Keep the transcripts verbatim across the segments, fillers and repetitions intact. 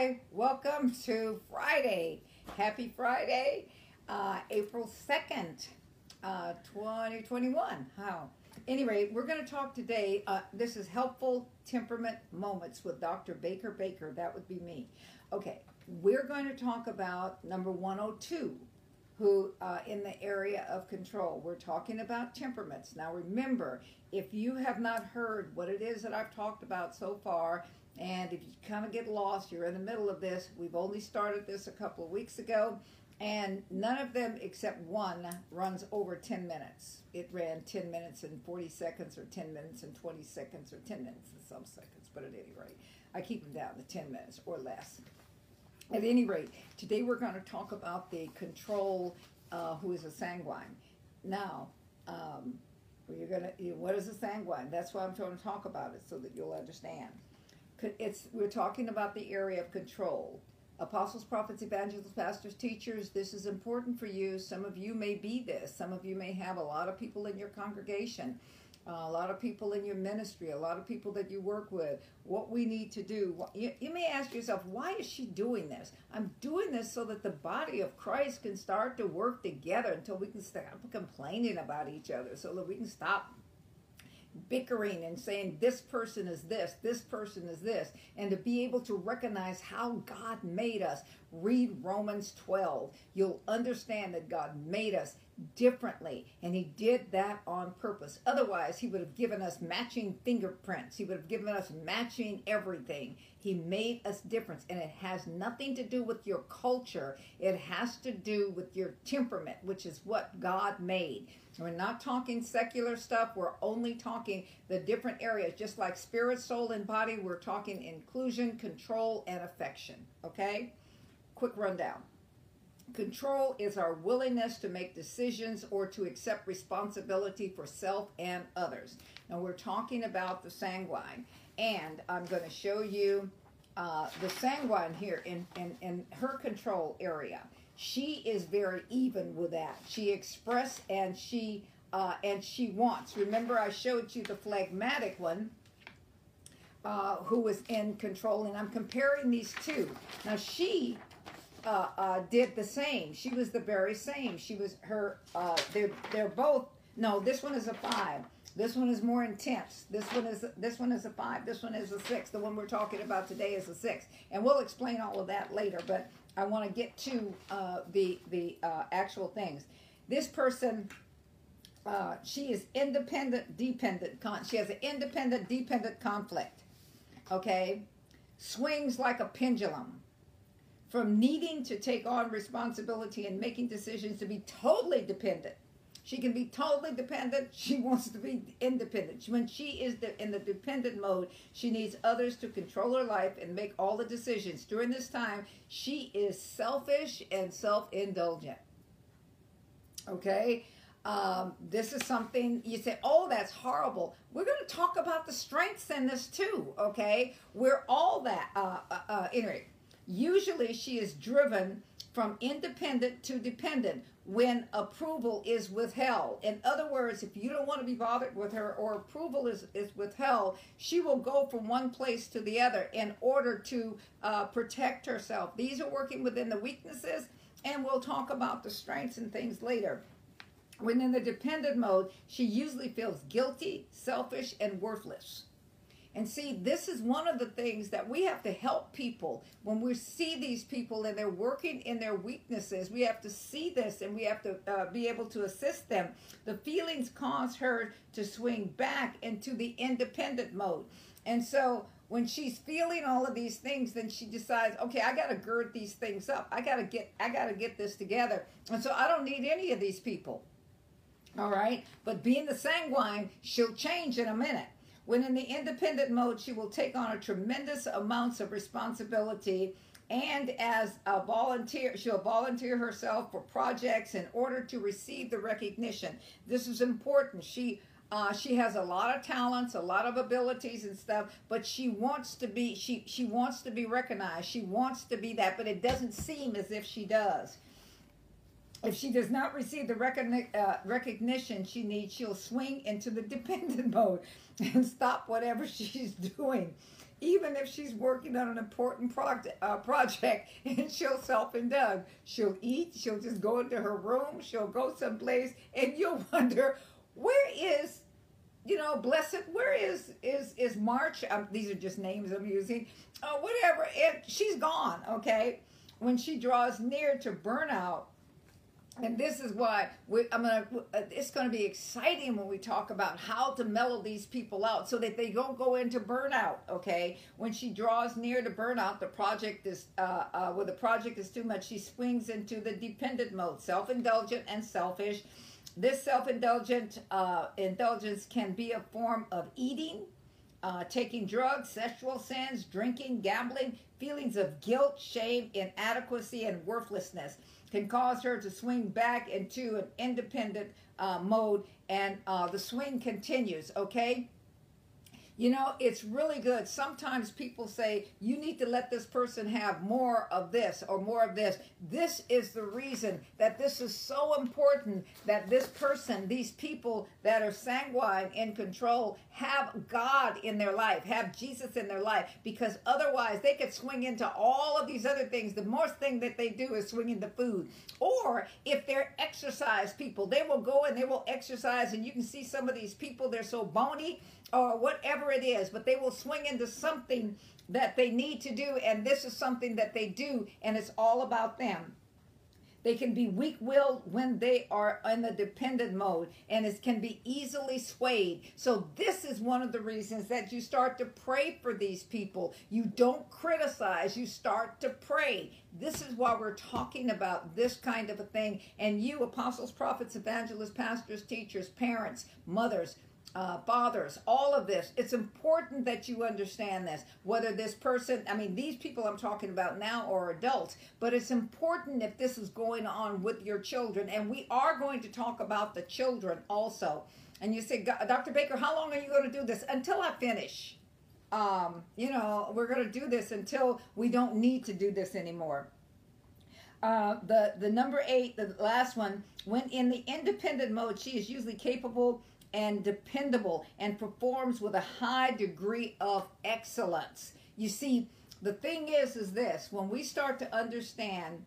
Hi, welcome to Friday. Happy Friday, uh, April second, uh, twenty twenty-one. How? Anyway, we're going to talk today. Uh, this is Helpful Temperament Moments with Doctor Baker Baker. That would be me. Okay, we're going to talk about number one oh two, who uh, in the area of control. We're talking about temperaments. Now remember, if you have not heard what it is that I've talked about so far, and if you kind of get lost, you're in the middle of this. We've only started this a couple of weeks ago, and none of them except one runs over ten minutes. It ran ten minutes and forty seconds, or ten minutes and twenty seconds, or ten minutes and some seconds, but at any rate, I keep them down to ten minutes or less. At any rate, today we're going to talk about the control, uh, who is a sanguine. Now, um, you're gonna, you know, what is a sanguine? That's why I'm trying to talk about it, so that you'll understand. It's, we're talking about the area of control. Apostles, prophets, evangelists, pastors, teachers, this is important for you. Some of you may be this. Some of you may have a lot of people in your congregation, uh, a lot of people in your ministry, a lot of people that you work with. What we need to do, what, you, you may ask yourself, why is she doing this? I'm doing this so that the body of Christ can start to work together, until we can stop complaining about each other, so that we can stop bickering and saying this person is this, this person is this, and to be able to recognize how God made us. Read Romans twelve. You'll understand that God made us differently, and he did that on purpose. Otherwise, he would have given us matching fingerprints. He would have given us matching everything. He made us different, and it has nothing to do with your culture. It has to do with your temperament, which is what God made. We're not talking secular stuff. We're only talking the different areas, just like spirit, soul, and body. We're talking inclusion, control, and affection, okay? Quick rundown. Control is our willingness to make decisions or to accept responsibility for self and others. Now we're talking about the sanguine, and I'm going to show you uh, the sanguine here in, in, in her control area. She is very even with that. She expresses and she uh, and she wants. Remember, I showed you the phlegmatic one, uh, who was in control, and I'm comparing these two. Now she Uh, uh, did the same. She was the very same. She was her, uh, they're, they're both, no, this one is a five. This one is more intense. This one is, this one is a five. This one is a six. The one we're talking about today is a six. And we'll explain all of that later, but I want to get to uh, the, the uh, actual things. This person, uh, she is independent, dependent, con she has an independent, dependent conflict. Okay? Swings like a pendulum. From needing to take on responsibility and making decisions to be totally dependent. She can be totally dependent. She wants to be independent. When she is the, in the dependent mode, she needs others to control her life and make all the decisions. During this time, she is selfish and self-indulgent. Okay? Um, this is something you say, oh, that's horrible. We're going to talk about the strengths in this too, okay? We're all that. Uh, uh, uh, anyway. Usually she is driven from independent to dependent when approval is withheld. In other words, if you don't want to be bothered with her, or approval is, is withheld, she will go from one place to the other in order to uh, protect herself. These are working within the weaknesses, and we'll talk about the strengths and things later. When in the dependent mode, she usually feels guilty, selfish, and worthless. And see, this is one of the things that we have to help people. When we see these people and they're working in their weaknesses, we have to see this, and we have to uh, be able to assist them. The feelings cause her to swing back into the independent mode. And so when she's feeling all of these things, then she decides, okay, I got to gird these things up. I got to get, I got to get this together. And so I don't need any of these people. All right. But being the sanguine, she'll change in a minute. When in the independent mode, she will take on a tremendous amounts of responsibility, and as a volunteer, she'll volunteer herself for projects in order to receive the recognition. This is important. She uh, she has a lot of talents, a lot of abilities and stuff, but she wants to be she she wants to be recognized. She wants to be that, but it doesn't seem as if she does. If she does not receive the recogni uh, recognition she needs, she'll swing into the dependent mode and stop whatever she's doing. even if she's working on an important project, uh, project and she'll self-indulge. She'll eat, she'll just go into her room, she'll go someplace, and you'll wonder, where is, you know, blessed, where is is is March? Um, these are just names I'm using. Uh, whatever, and she's gone, okay? When she draws near to burnout, and this is why we, I'm gonna, it's going to be exciting when we talk about how to mellow these people out so that they don't go into burnout, okay? When she draws near to burnout, the project is, uh, uh, when the project is too much, she swings into the dependent mode, self-indulgent and selfish. This self-indulgent uh, indulgence can be a form of eating, uh, taking drugs, sexual sins, drinking, gambling. Feelings of guilt, shame, inadequacy, and worthlessness can cause her to swing back into an independent uh, mode, and uh, the swing continues, okay? You know, it's really good. Sometimes people say, you need to let this person have more of this or more of this. This is the reason that this is so important, that this person, these people that are sanguine in control, have God in their life, have Jesus in their life, because otherwise they could swing into all of these other things. The most thing that they do is swing into food. Or if they're exercise people, they will go and they will exercise, and you can see some of these people, they're so bony, or whatever it is, but they will swing into something that they need to do, and this is something that they do, and it's all about them. They can be weak-willed when they are in the dependent mode, and it can be easily swayed. So this is one of the reasons that you start to pray for these people. You don't criticize, you start to pray. This is why we're talking about this kind of a thing, and you, apostles, prophets, evangelists, pastors, teachers, parents, mothers, Uh, fathers, all of this, it's important that you understand this, whether this person, I mean, these people I'm talking about now are adults, but it's important if this is going on with your children, and we are going to talk about the children also. And you say, Doctor Baker, how long are you going to do this? Until I finish. Um, you know, we're going to do this until we don't need to do this anymore. Uh, the, the number eight, the last one, when in the independent mode, she is usually capable and dependable and performs with a high degree of excellence. You see, the thing is, is this, when we start to understand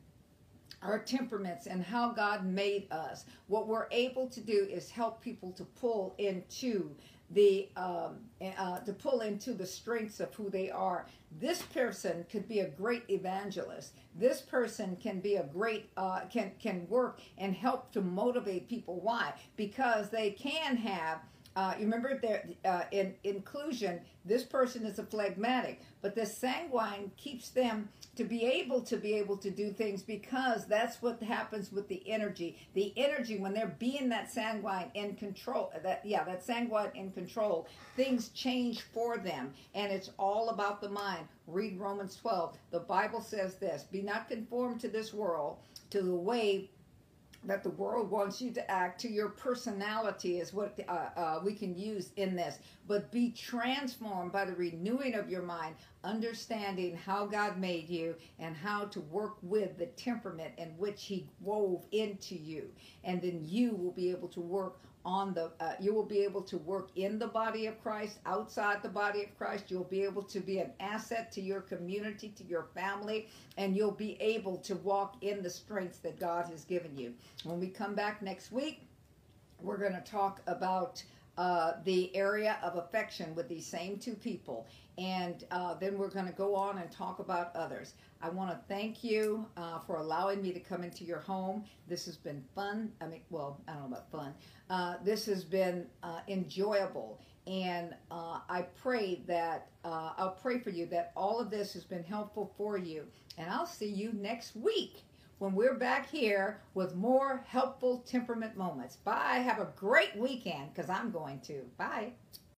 our temperaments and how God made us, what we're able to do is help people to pull into the um, uh, to pull into the strengths of who they are. This person could be a great evangelist. This person can be a great, uh, can, can work and help to motivate people. Why? Because they can have, uh, you remember there, uh, in inclusion, this person is a phlegmatic, but this sanguine keeps them to be able to be able to do things, because that's what happens with the energy. The energy, when they're being that sanguine in control, that yeah, that sanguine in control, things change for them, and it's all about the mind. Read Romans twelve. The Bible says this, be not conformed to this world, to the way that the world wants you to act, to your personality is what uh, uh, we can use in this. But be transformed by the renewing of your mind, understanding how God made you and how to work with the temperament in which He wove into you. And then you will be able to work on the, uh, you will be able to work in the body of Christ, outside the body of Christ. You'll be able to be an asset to your community, to your family, and you'll be able to walk in the strengths that God has given you. When we come back next week, we're going to talk about uh, the area of affection with these same two people, and uh, then we're going to go on and talk about others. I want to thank you uh, for allowing me to come into your home. This has been fun. I mean, well, I don't know about fun. Uh, this has been uh, enjoyable, and uh, I pray that, uh, I'll pray for you that all of this has been helpful for you, and I'll see you next week when we're back here with more Helpful Temperament Moments. Bye. Have a great weekend, because I'm going to. Bye.